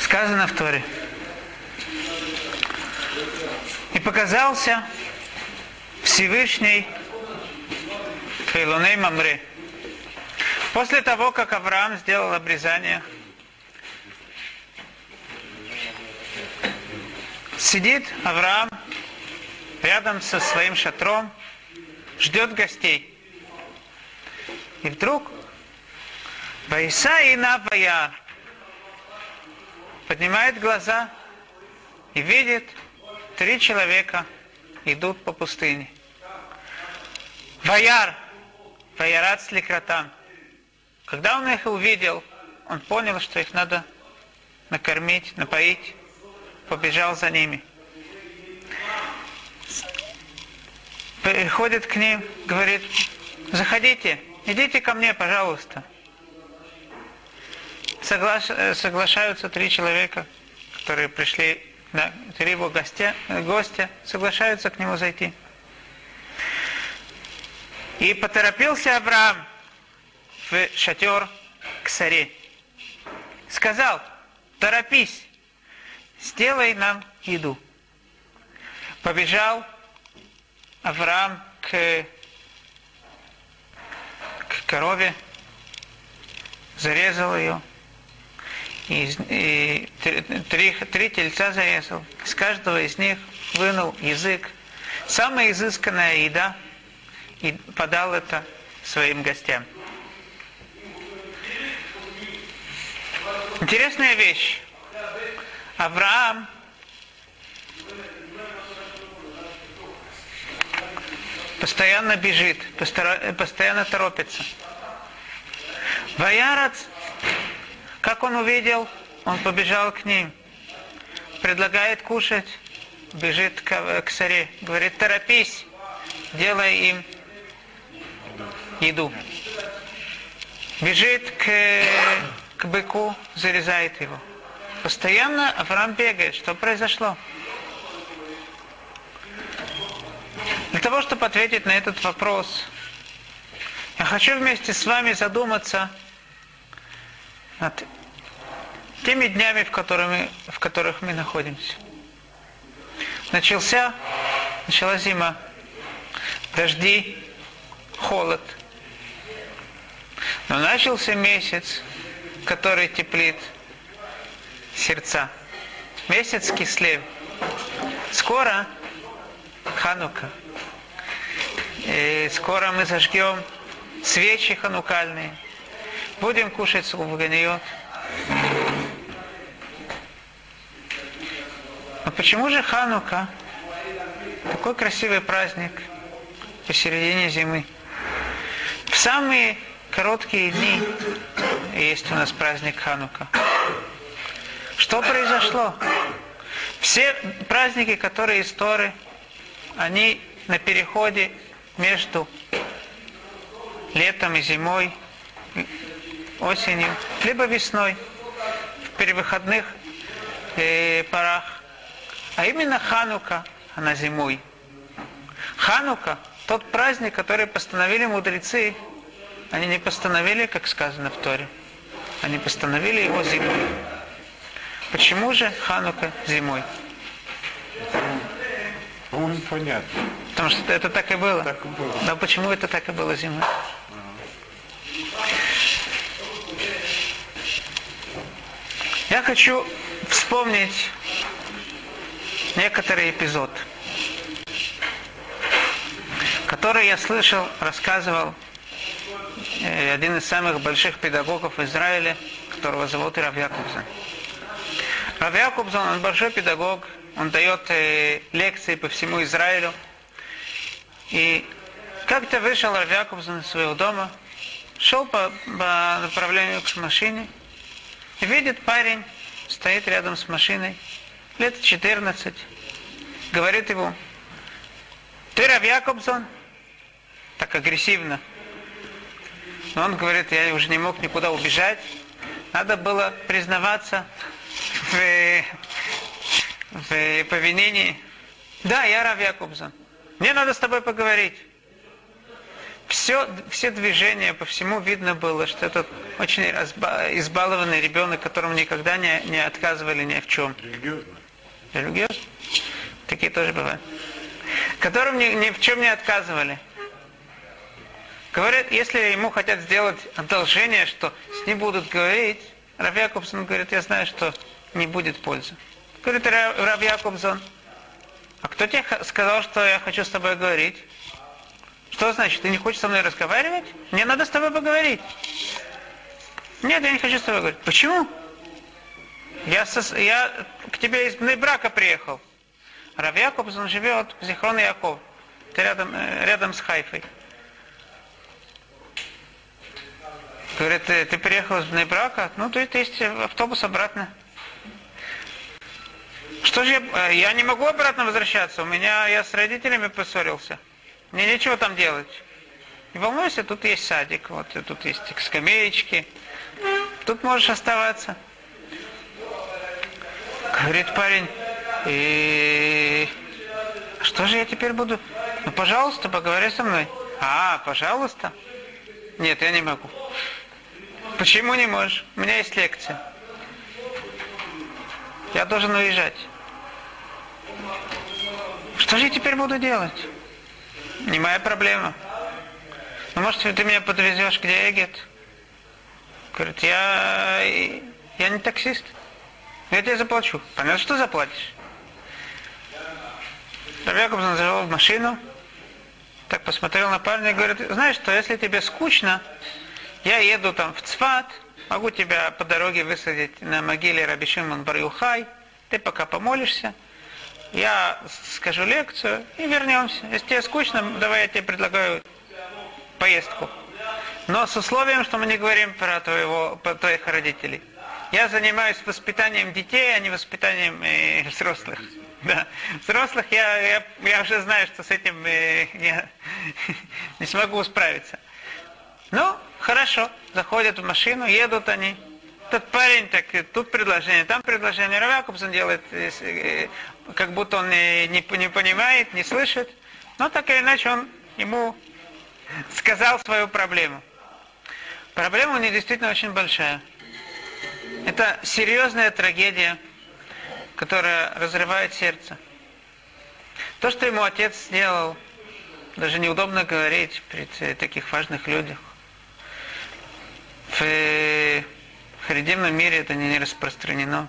Сказано в Торе. И показался Всевышний Элоней Мамре. После того, как Авраам сделал обрезание, сидит Авраам рядом со своим шатром, ждет гостей. И вдруг Ваисаина Вая поднимает глаза и видит 3 человека идут по пустыне. Ваяр, Ваярат Сликратан. Когда он их увидел, он понял, что их надо накормить, напоить, побежал за ними. Приходит к ним, говорит: заходите, идите ко мне, пожалуйста. Соглашаются 3 человека, которые пришли, да, 3 его гостя, соглашаются к нему зайти. И поторопился Авраам в шатер к Саре. Сказал: торопись, сделай нам еду. Побежал Авраам к корове, зарезал ее, и 3 тельца зарезал. С каждого из них вынул язык. Самая изысканная еда, и подал это своим гостям. Интересная вещь. Авраам постоянно бежит, постоянно торопится. Ваярац, как он увидел, он побежал к ним, предлагает кушать, бежит к Саре, говорит: торопись, делай им еду. Бежит к быку, зарезает его. Постоянно Авраам бегает. Что произошло? Для того, чтобы ответить на этот вопрос, я хочу вместе с вами задуматься над теми днями, в которых мы находимся. Начала зима, дожди, холод. Но начался месяц, который теплит сердца. Месяц Кислев. Скоро Ханука. И скоро мы зажгем свечи ханукальные. Будем кушать сулуганьот. Но почему же Ханука, такой красивый праздник, посередине зимы? В самые короткие дни есть у нас праздник Ханука. Что произошло? Все праздники, которые из Торы, они на переходе между летом и зимой, осенью, либо весной, в перевыходных порах. А именно Ханука, она зимой. Ханука, тот праздник, который постановили мудрецы, они не постановили, как сказано в Торе, они постановили его зимой. Почему же Ханука зимой? По-моему, понятно. Потому что это так и было. Так и было. Но почему это так и было зимой? Я хочу вспомнить некоторый эпизод, который я слышал, рассказывал один из самых больших педагогов Израиля, которого зовут Рав Якубсон. Рав Якубсон, он большой педагог, он дает лекции по всему Израилю. И как-то вышел Рав Якубсон из своего дома, шел по направлению к машине, и видит, парень стоит рядом с машиной, лет 14, говорит ему: ты Рав Якубсон? Так агрессивно. Но он говорит: я уже не мог никуда убежать, надо было признаваться в повинении. Да, я Рав Якубсон. Мне надо с тобой поговорить. Все движения по всему видно было, что это очень избалованный ребенок, которому никогда не отказывали ни в чем. Религиозно? Такие тоже бывают. Которым ни в чем не отказывали. Говорят, если ему хотят сделать одолжение, что с ним будут говорить, Рав Якобсон говорит, я знаю, что не будет пользы. Говорит Рав Якобсон, а кто тебе сказал, что я хочу с тобой говорить? Что значит, ты не хочешь со мной разговаривать? Мне надо с тобой поговорить. Нет, я не хочу с тобой говорить. Почему? Я к тебе из брака приехал. Рав Якобсон живет в Зихрон Яков. Это рядом с Хайфой. Говорит, ты приехал из Бней-Брака? Ну, то есть автобус обратно. Что же я не могу обратно возвращаться. Я с родителями поссорился. Мне нечего там делать. Не волнуйся, тут есть садик, вот тут есть скамеечки. Тут можешь оставаться. Говорит парень, что же я теперь буду? Ну, пожалуйста, поговори со мной. Пожалуйста. Нет, я не могу. Почему не можешь? У меня есть лекция. Я должен уезжать. Что же я теперь буду делать? Не моя проблема. Ну, может, ты меня подвезешь, где Эгет? Говорит, я не таксист. Я тебе заплачу. Понятно, что заплатишь. Рав Якобсон зашел в машину, так посмотрел на парня и говорит, знаешь что, если тебе скучно, я еду там в Цфат, могу тебя по дороге высадить на могиле Раби Шимон бар Йохай, ты пока помолишься, я скажу лекцию и вернемся. Если тебе скучно, давай я тебе предлагаю поездку. Но с условием, что мы не говорим про твоих родителей. Я занимаюсь воспитанием детей, а не воспитанием взрослых. Да. Взрослых я уже знаю, что с этим не смогу справиться. Ну, хорошо, заходят в машину, едут они. Этот парень, так тут предложение, там предложение. Рав Якобсон делает, как будто он не понимает, не слышит. Но так или иначе он ему сказал свою проблему. Проблема у них действительно очень большая. Это серьезная трагедия, которая разрывает сердце. То, что ему отец сделал, даже неудобно говорить при таких важных людях. В харидимном мире это не распространено.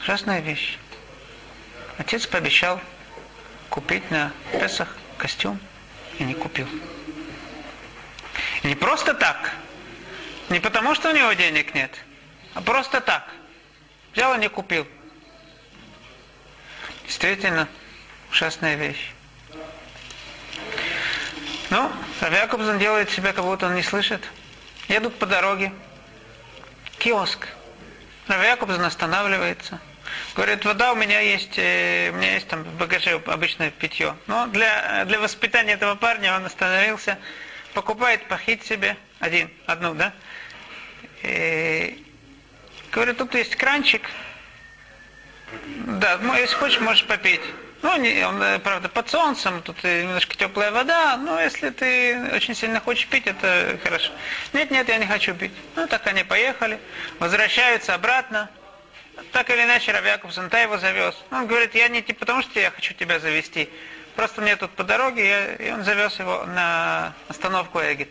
Ужасная вещь. Отец пообещал купить на Песах костюм и не купил. И не просто так. Не потому, что у него денег нет, а просто так. Взял и не купил. Действительно, ужасная вещь. Ну, Рав Якобсон делает себя, как будто он не слышит. Едут по дороге. Киоск. Рав Якобсон останавливается. Говорит, вода у меня есть там в багаже обычное питье. Но для воспитания этого парня он остановился, покупает пахид себе. Одну, да? И говорит, тут есть кранчик. Да, если хочешь, можешь попить. Ну, он, правда, под солнцем, тут немножко теплая вода, но если ты очень сильно хочешь пить, это хорошо. Нет, я не хочу пить. Ну, так они поехали, возвращаются обратно. Так или иначе, Рав Якобсон его завез. Он говорит, я не потому, что я хочу тебя завести, просто мне тут по дороге, и он завез его на остановку Эгет.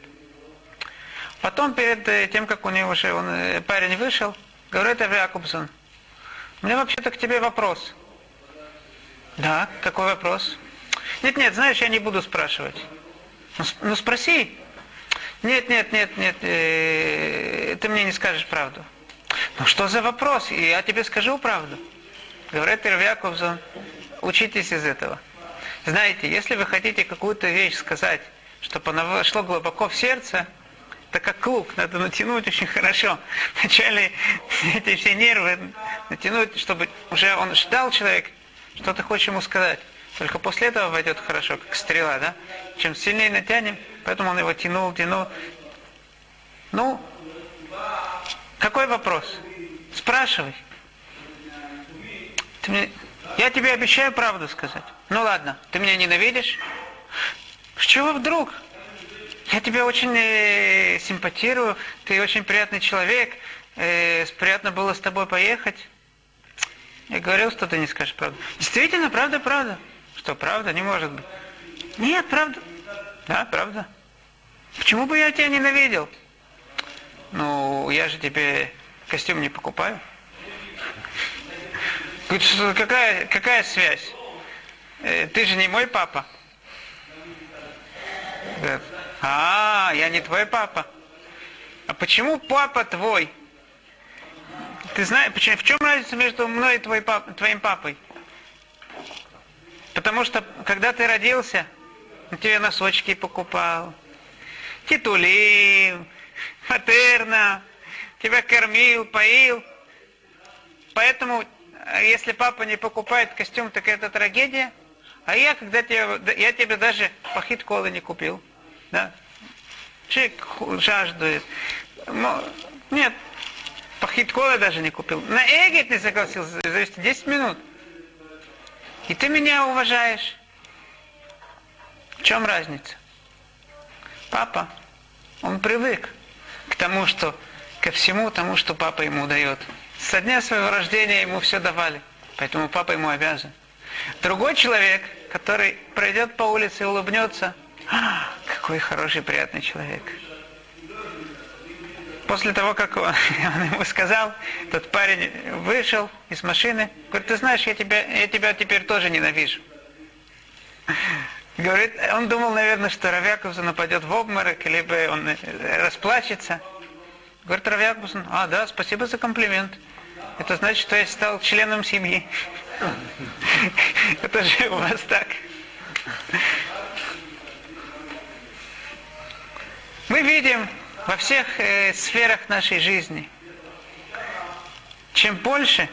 Потом, перед тем, как у него уже парень вышел, говорит Рав Якобсон, у меня вообще-то к тебе вопрос. Да, какой вопрос? Нет, знаешь, я не буду спрашивать. Ну спроси. Нет, ты мне не скажешь правду. Ну что за вопрос? И я тебе скажу правду. Говорит Рав Якобсон, учитесь из этого. Знаете, если вы хотите какую-то вещь сказать, чтобы она вошло глубоко в сердце, это как лук, надо натянуть очень хорошо. Вначале эти все нервы натянуть, чтобы уже он ждал человек, что ты хочешь ему сказать. Только после этого войдет хорошо, как стрела, да? Чем сильнее натянем, поэтому он его тянул. Ну, какой вопрос? Спрашивай. Я тебе обещаю правду сказать. Ну ладно, ты меня ненавидишь? С чего вдруг? я тебе очень симпатирую, ты очень приятный человек, приятно было с тобой поехать. Я говорил, что ты не скажешь правду. Действительно, правда, правда. Что, правда? Не может быть. Нет, правда. Да, правда. Почему бы я тебя ненавидел? Ну, я же тебе костюм не покупаю. Какая связь? Ты же не мой папа. А, я не твой папа. А почему папа твой? Ты знаешь, в чем разница между мной и твоим папой? Потому что, когда ты родился, он тебе носочки покупал, титулил, матерно, тебя кормил, поил. Поэтому, если папа не покупает костюм, так это трагедия. А я, я тебе даже пахит колы не купил. Да? Человек жаждует. Но, нет. Пахит колы даже не купил. На эгет не согласился завести 10 минут. И ты меня уважаешь. В чем разница? Папа, он привык к тому, что, ко всему тому, что папа ему дает. Со дня своего рождения ему все давали. Поэтому папа ему обязан. Другой человек, который пройдет по улице и улыбнется, а, какой хороший, приятный человек. После того, как он ему сказал, тот парень вышел из машины. Говорит, ты знаешь, я тебя теперь тоже ненавижу. Говорит, он думал, наверное, что Рав Яковсон упадет в обморок, либо он расплачется. Говорит, Рав Яковсон, а, да, спасибо за комплимент. Это значит, что я стал членом семьи. Это же у вас так. Мы видим во всех сферах нашей жизни. Чем больше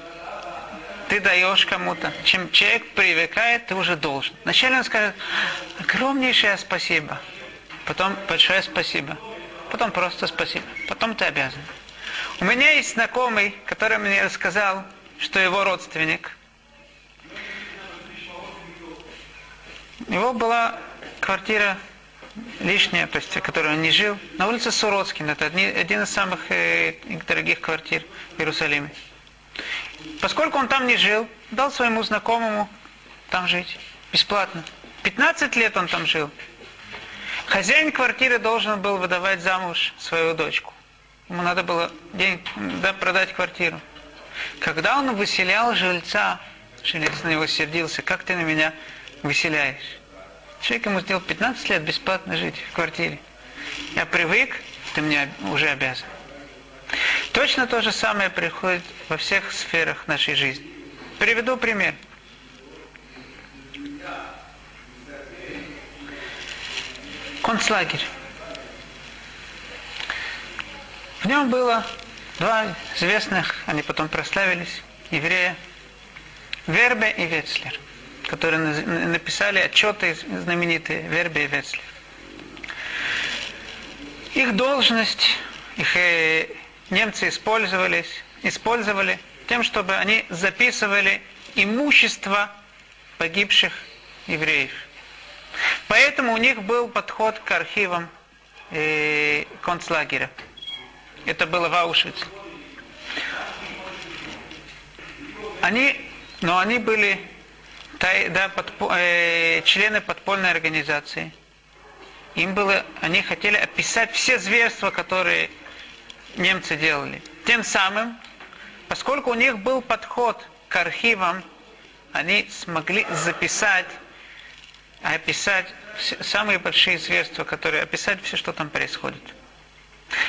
ты даешь кому-то, чем человек привыкает, ты уже должен. Вначале он скажет огромнейшее спасибо, потом большое спасибо, потом просто спасибо, потом ты обязан. У меня есть знакомый, который мне рассказал, что его родственник. У него была квартира лишняя, то есть, в которой он не жил, на улице Суроцкин, это один из самых дорогих квартир в Иерусалиме. Поскольку он там не жил, дал своему знакомому там жить, бесплатно. 15 лет он там жил. Хозяин квартиры должен был выдавать замуж свою дочку. Ему надо было продать квартиру. Когда он выселял жильца, жилец на него сердился, как ты на меня выселяешь? Человек ему сделал 15 лет бесплатно жить в квартире. Я привык, ты мне уже обязан. Точно то же самое приходит во всех сферах нашей жизни. Приведу пример. Концлагерь. В нем было два известных, они потом прославились, еврея, Вербе и Вецлер, которые написали отчеты знаменитые Вербе и Вецлер. Их должность, их немцы использовали тем, чтобы они записывали имущество погибших евреев. Поэтому у них был подход к архивам концлагеря. Это было в Аушвице. Они были члены подпольной организации. Они хотели описать все зверства, которые немцы делали. Тем самым, поскольку у них был подход к архивам, они смогли записать, описать самые большие зверства, описать все, что там происходит.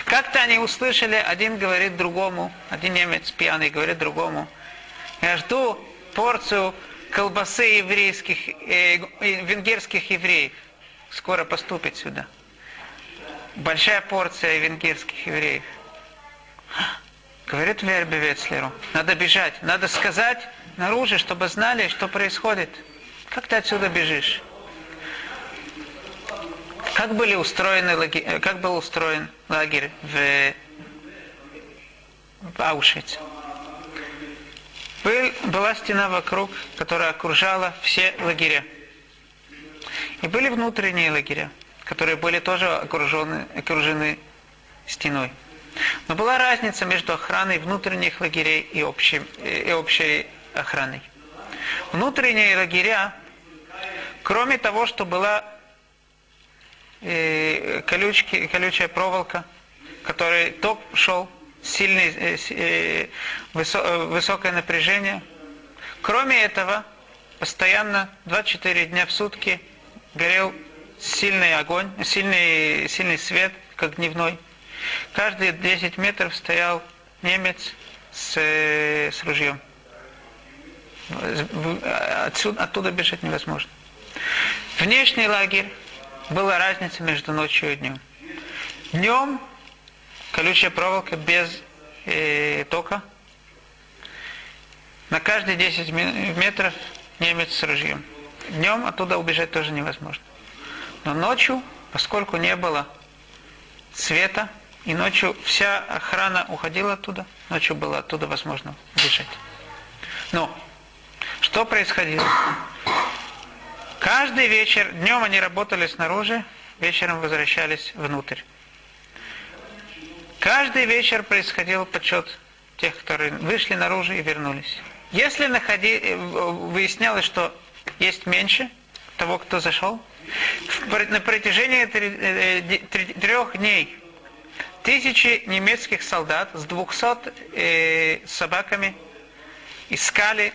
Как-то они услышали, один говорит другому, один немец пьяный говорит другому, я жду порцию колбасы венгерских евреев. Скоро поступит сюда. Большая порция венгерских евреев. Говорит Вербе Вецлеру, надо бежать, надо сказать наружу, чтобы знали, что происходит. Как ты отсюда бежишь? Как был устроен лагерь в Аушвице? Была стена вокруг, которая окружала все лагеря. И были внутренние лагеря. которые были тоже окружены стеной. Но была разница между охраной внутренних лагерей и общей охраной. Внутренние лагеря, кроме того, что была колючая проволока, которой ток шел, высокое напряжение. Кроме этого, постоянно 24 дня в сутки горел сильный огонь, сильный свет, как дневной. Каждые 10 метров стоял немец с ружьем. Оттуда бежать невозможно. Внешний лагерь, была разница между ночью и днем. Днем колючая проволока без тока. На каждые 10 метров немец с ружьем. Днем оттуда убежать тоже невозможно. Но ночью, поскольку не было света, и ночью вся охрана уходила оттуда, ночью было оттуда возможно бежать. Но что происходило? Каждый вечер, днем они работали снаружи, вечером возвращались внутрь. Каждый вечер происходил подсчет тех, которые вышли наружу и вернулись. Если выяснялось, что есть меньше того, кто зашел, на протяжении 3 дней 1000 немецких солдат с 200 собаками искали,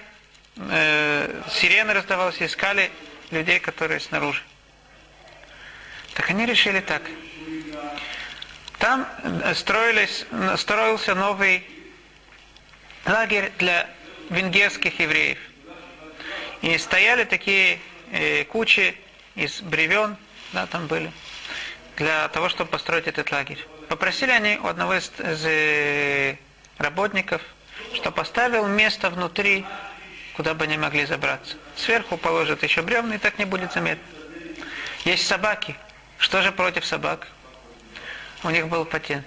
сирена раздавалась, искали людей, которые снаружи. Так они решили так. Там строился новый лагерь для венгерских евреев. И стояли такие кучи из бревен, да, там были, для того, чтобы построить этот лагерь. Попросили они у одного из работников, что поставил место внутри, куда бы они могли забраться. Сверху положат еще бревна, и так не будет заметно. Есть собаки. Что же против собак? У них был патент.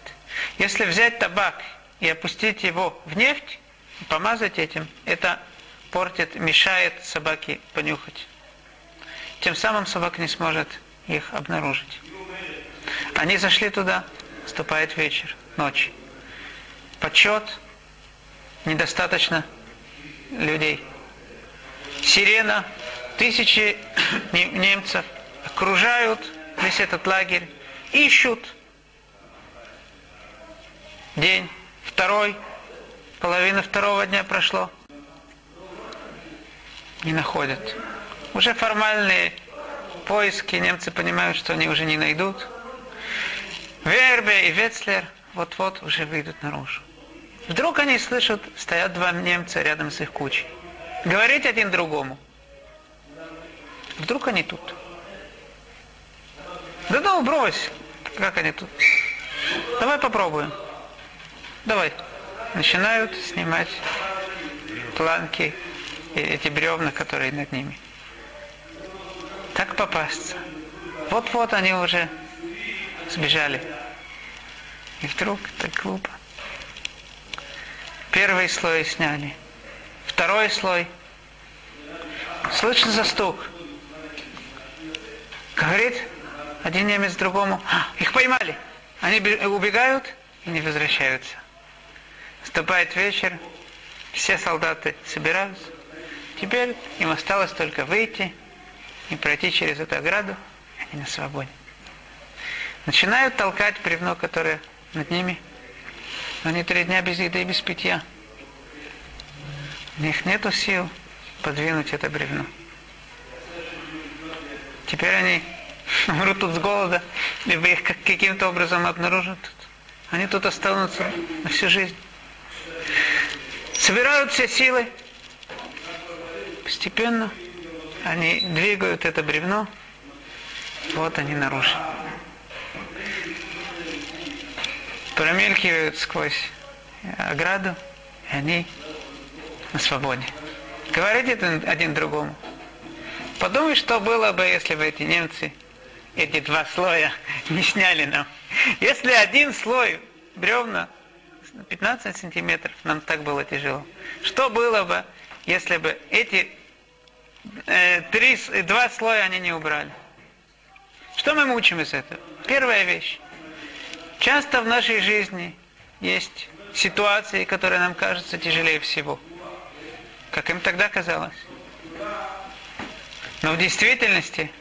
Если взять табак и опустить его в нефть, помазать этим, это портит, мешает собаке понюхать. Тем самым собака не сможет их обнаружить. Они зашли туда, наступает вечер, ночь. Подсчет, недостаточно людей. Сирена, 1000 немцев окружают весь этот лагерь, ищут. День второй, половина второго дня прошло. Не находят. Уже формальные поиски, немцы понимают, что они уже не найдут. Вербе и Вецлер вот-вот уже выйдут наружу. Вдруг они слышат, стоят два немца рядом с их кучей. Говорить один другому. Вдруг они тут. Да ну, брось. Как они тут? Давай попробуем. Давай. Начинают снимать планки, эти бревна, которые над ними. Так попасться. Вот-вот они уже сбежали. И вдруг так глупо. Первый слой сняли. Второй слой. Слышно застук. Говорит один немец другому: их поймали. Они убегают и не возвращаются. Наступает вечер. Все солдаты собираются. Теперь им осталось только выйти и пройти через эту ограду. Они на свободе. Начинают толкать бревно, которое над ними. Но они 3 дня без еды и без питья. У них нету сил подвинуть это бревно. Теперь они умрут тут с голода, либо их каким-то образом обнаружат. Они тут останутся на всю жизнь. Собирают все силы. Постепенно они двигают это бревно. Вот они наружу. Промелькивают сквозь ограду, и они на свободе. Говорит один другому: подумай, что было бы, если бы эти немцы эти 2 слоя не сняли нам. Если 1 слой бревна 15 сантиметров, нам так было тяжело. Что было бы, если бы эти 2 слоя они не убрали? Что мы учим из этого? Первая вещь. Часто в нашей жизни есть ситуации, которые нам кажутся тяжелее всего. Как им тогда казалось. Но в действительности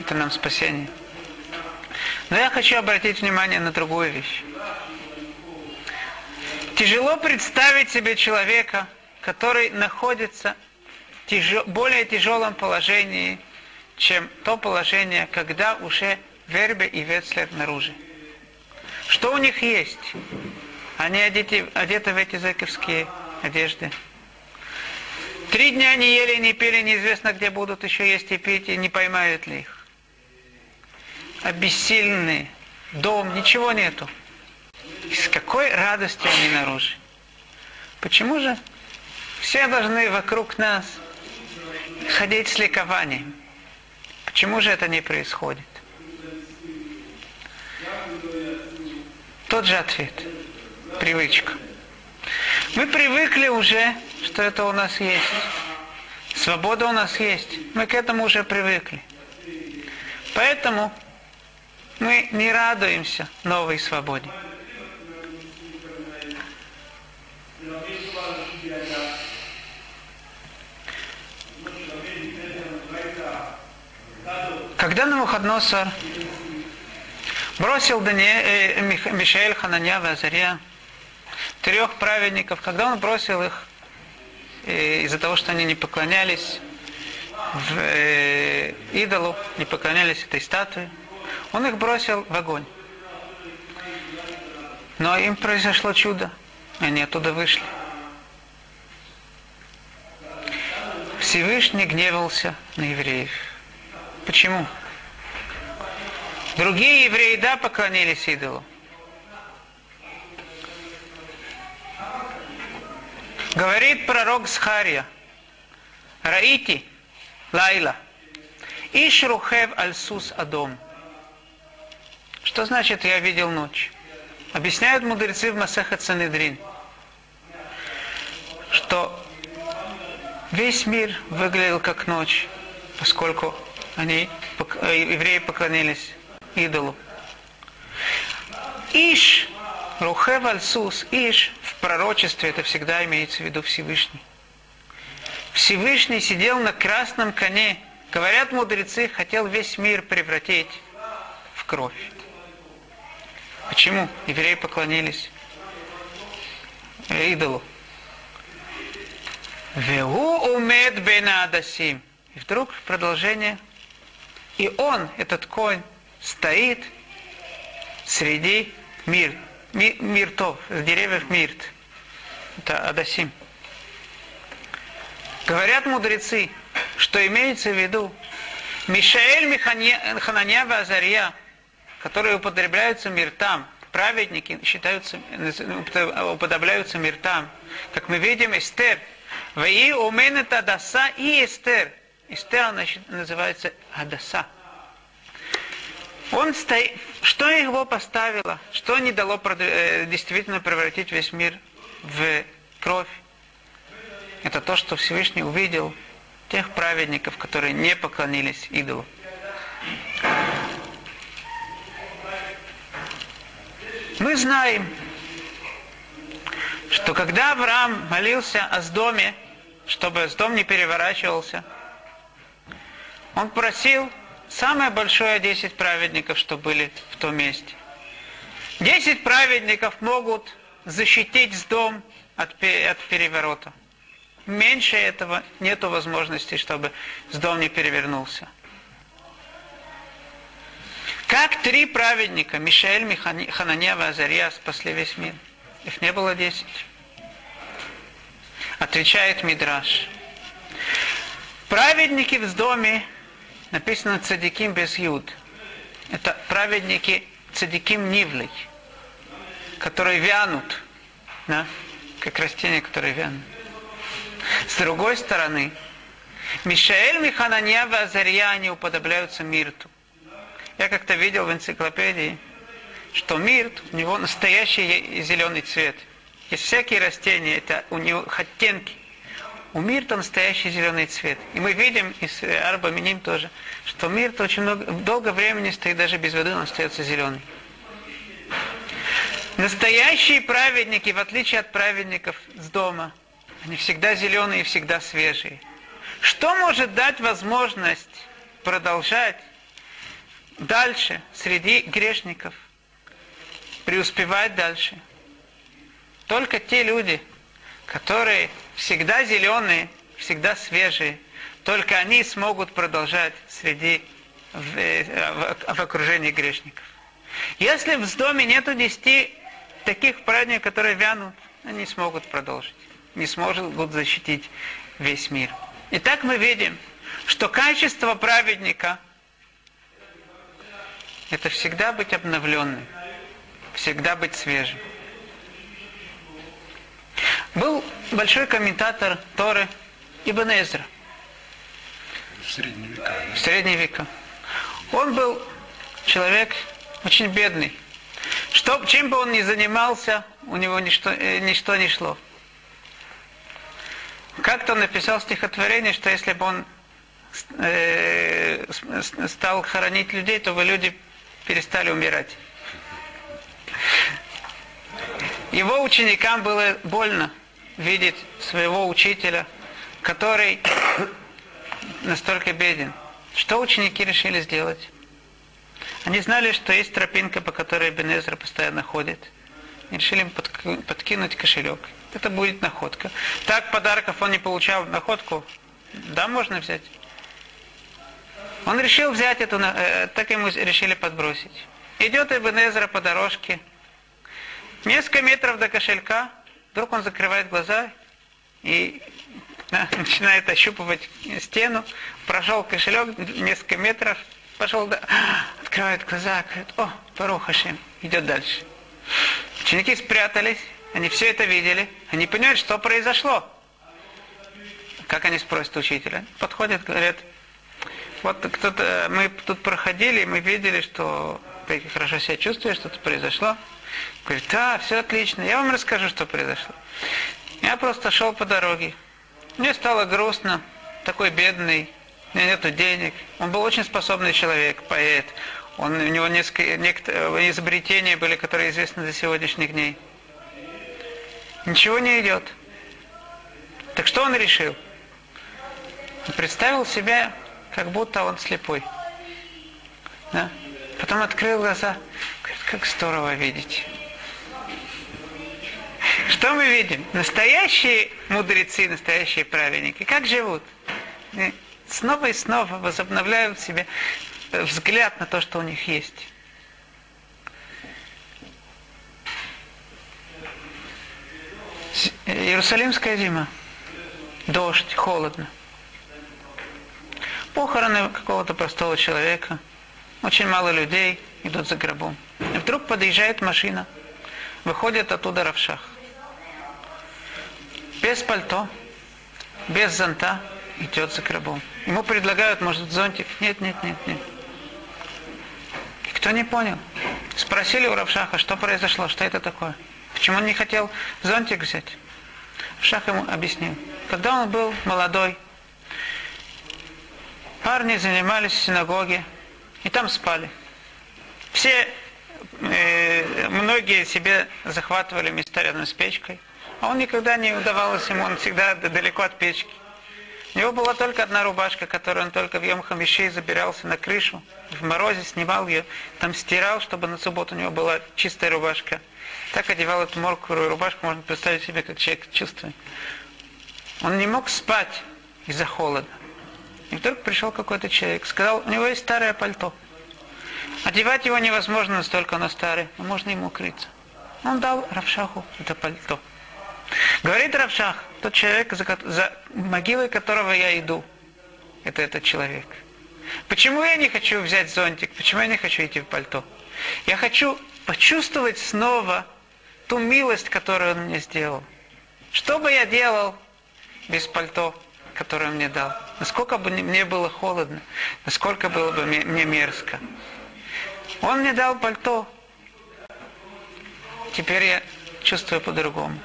это нам спасение. Но я хочу обратить внимание на другую вещь. Тяжело представить себе человека, который находится в более тяжелом положении, чем то положение, когда уже Вербе и Вецлер наружу. Что у них есть? Они одеты в эти зэковские одежды. 3 дня не ели, не пили, неизвестно где будут еще есть и пить, и не поймают ли их. Обессильные, дом, ничего нету. И с какой радостью они наружу? Почему же все должны вокруг нас ходить с ликованием? Почему же это не происходит? Тот же ответ. Привычка. Мы привыкли уже, что это у нас есть. Свобода у нас есть. Мы к этому уже привыкли. Поэтому мы не радуемся новой свободе. Когда Навуходоносор бросил Мишаэль, Хананья и Азарья, 3 праведников, когда он бросил их из-за того, что они не поклонялись идолу, не поклонялись этой статуе, он их бросил в огонь. Но им произошло чудо, они оттуда вышли. Всевышний гневался на евреев. Почему? Другие евреи, да, поклонились идолу. Говорит пророк Захария: «Раити, лайла, ишрухев альсус адом». Что значит «я видел ночь»? Объясняют мудрецы в Масехет Санедрин, что весь мир выглядел как ночь, поскольку они, евреи, поклонились идолу. Иш, Рухев Альсус, Иш, в пророчестве это всегда имеется в виду Всевышний. Всевышний сидел на красном коне, говорят мудрецы, хотел весь мир превратить в кровь. Почему евреи поклонились идолу? Веу умед бенадасим. И вдруг продолжение. И он, этот конь, стоит среди миртов, деревьев мирт. Это Адасим. Говорят мудрецы, что имеется в виду Мишаэль, Хананья и Азарья, которые употребляются миртам, праведники считаются, уподобляются миртам. Как мы видим, Эстер. Ваи уменет Адаса и Эстер. Эстер называется Адаса. Он стоит. Что его поставило? Что не дало действительно превратить весь мир в кровь? Это то, что Всевышний увидел тех праведников, которые не поклонились идолу. Мы знаем, что когда Авраам молился о Сдоме, чтобы Сдом не переворачивался, он просил самое большое 10 праведников, что были в том месте. 10 праведников могут защитить Сдом от переворота. Меньше этого нету возможности, чтобы Сдом не перевернулся. Как 3 праведника, Мишаэль, Хананья и Азарья, спасли весь мир? Их не было 10. Отвечает Мидраш. Праведники в Сдоме, написано цадиким без юд. Это праведники цадиким нивлей, которые вянут, да? Как растения, которые вянут. С другой стороны, Мишаэль, Хананья и Азарья, они уподобляются мирту. Я как-то видел в энциклопедии, что мирт, у него настоящий зеленый цвет. Есть всякие растения, это у него оттенки. У мира там настоящий зеленый цвет. И мы видим из Арба Миним тоже, что мир-то очень долго времени стоит, даже без воды он остается зеленый. Настоящие праведники, в отличие от праведников с дома, они всегда зеленые и всегда свежие. Что может дать возможность продолжать дальше среди грешников, преуспевать дальше? Только те люди, которые всегда зеленые, всегда свежие, только они смогут продолжать среди в окружении грешников. Если в доме нету 10 таких праведников, которые вянут, они не смогут продолжить, не смогут защитить весь мир. Итак, мы видим, что качество праведника – это всегда быть обновленным, всегда быть свежим. Был большой комментатор Торы Ибн Эзра. В средние века. Он был человек очень бедный. Чем бы он ни занимался, у него ничто не шло. Как-то он написал стихотворение, что если бы он стал хоронить людей, то бы люди перестали умирать. Его ученикам было больно видеть своего учителя, который настолько беден. Что ученики решили сделать? Они знали, что есть тропинка, по которой Ибн Эзра постоянно ходит. И решили им подкинуть кошелек. Это будет находка. Так подарков он не получал, находку, да, можно взять. Он решил взять эту, так ему решили подбросить. Идет Ибн Эзра по дорожке. Несколько метров до кошелька, вдруг он закрывает глаза и начинает ощупывать стену. Прошел кошелек несколько метров, пошел, открывает глаза, говорит: «О, Барух Ашем», идет дальше. Ученики спрятались, они все это видели, они понимают, что произошло. Как они спросят учителя? Подходят, говорят: «Вот кто-то, мы тут проходили, мы видели, что ты хорошо себя чувствуешь, что-то произошло». Говорит: «Да, все отлично, я вам расскажу, что произошло. Я просто шел по дороге. Мне стало грустно, такой бедный, у меня нету денег». Он был очень способный человек, поэт. У него некоторые изобретения были, которые известны до сегодняшних дней. Ничего не идет. Так что он решил? Он представил себя, как будто он слепой. Да? Потом открыл глаза. Говорит: «Как здорово видеть». Что мы видим? Настоящие мудрецы, настоящие праведники. Как живут? И снова и снова возобновляют в себе взгляд на то, что у них есть. Иерусалимская зима. Дождь, холодно. Похороны какого-то простого человека. Очень мало людей, идут за гробом. И вдруг подъезжает машина. Выходит оттуда Рав Шах. Без пальто, без зонта идет за гробом. Ему предлагают, может, зонтик. Нет. И кто не понял? Спросили у Рав Шаха, что произошло, что это такое. Почему он не хотел зонтик взять? Рав Шах ему объяснил. Когда он был молодой, парни занимались в синагоге. И там спали. Все, многие себе захватывали места рядом с печкой. А он никогда не удавалось ему, он всегда далеко от печки. У него была только одна рубашка, которую он только в Йом-Хамиши забирался на крышу. В морозе снимал ее, там стирал, чтобы на субботу у него была чистая рубашка. Так одевал эту мокрую рубашку, можно представить себе, как человек чувствует. Он не мог спать из-за холода. И вдруг пришел какой-то человек, сказал: у него есть старое пальто. Одевать его невозможно, настолько оно старое, но можно ему укрыться. Он дал Рав Шаху это пальто. Говорит Рав Шах: тот человек, за могилой которого я иду, это этот человек. Почему я не хочу взять зонтик? Почему я не хочу идти в пальто? Я хочу почувствовать снова ту милость, которую он мне сделал. Что бы я делал без пальто, которое мне дал? Насколько бы мне было холодно, насколько было бы мне мерзко. Он мне дал пальто. Теперь я чувствую по-другому.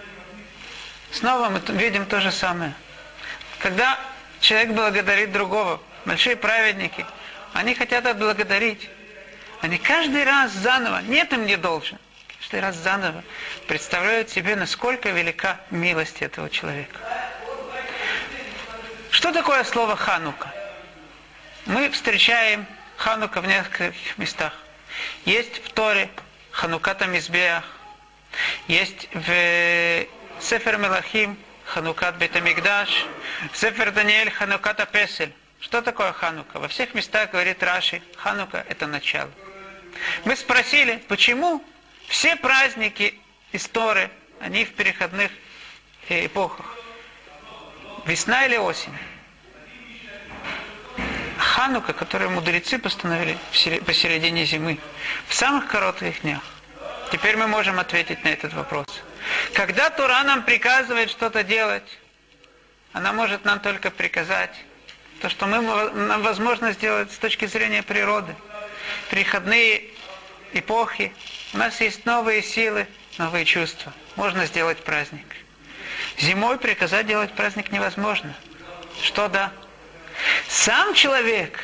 Снова мы видим то же самое. Когда человек благодарит другого, большие праведники, они хотят отблагодарить. Они каждый раз заново, нет им не должен, каждый раз заново представляют себе, насколько велика милость этого человека. Что такое слово «ханука»? Мы встречаем «ханука» в нескольких местах. Есть в Торе «хануката мизбеах», есть в Сефер Мелахим «ханукат бетамикдаш», в Сефер Даниэль «хануката песель». Что такое «ханука»? Во всех местах говорит Раши, «ханука» — это начало. Мы спросили, почему все праздники из Торы, они в переходных эпохах. Весна или осень? Ханука, которую мудрецы постановили посередине зимы, в самых коротких днях. Теперь мы можем ответить на этот вопрос. Когда Тора нам приказывает что-то делать, она может нам только приказать то, что нам возможно сделать с точки зрения природы. Переходные эпохи, у нас есть новые силы, новые чувства. Можно сделать праздник. Зимой приказать делать праздник невозможно. Что да? Сам человек,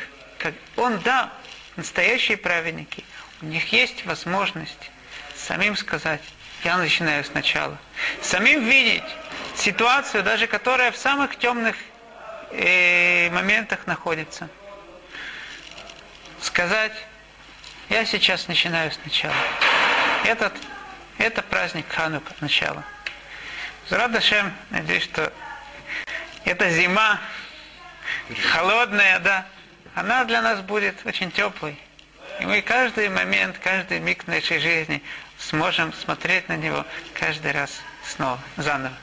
он да, настоящие праведники, у них есть возможность самим сказать, я начинаю сначала. Самим видеть ситуацию, даже которая в самых темных моментах находится. Сказать, я сейчас начинаю сначала. Это праздник Ханука, начало. Зурат Ашем, надеюсь, что эта зима, холодная, да, она для нас будет очень теплой. И мы каждый момент, каждый миг нашей жизни сможем смотреть на него каждый раз снова, заново.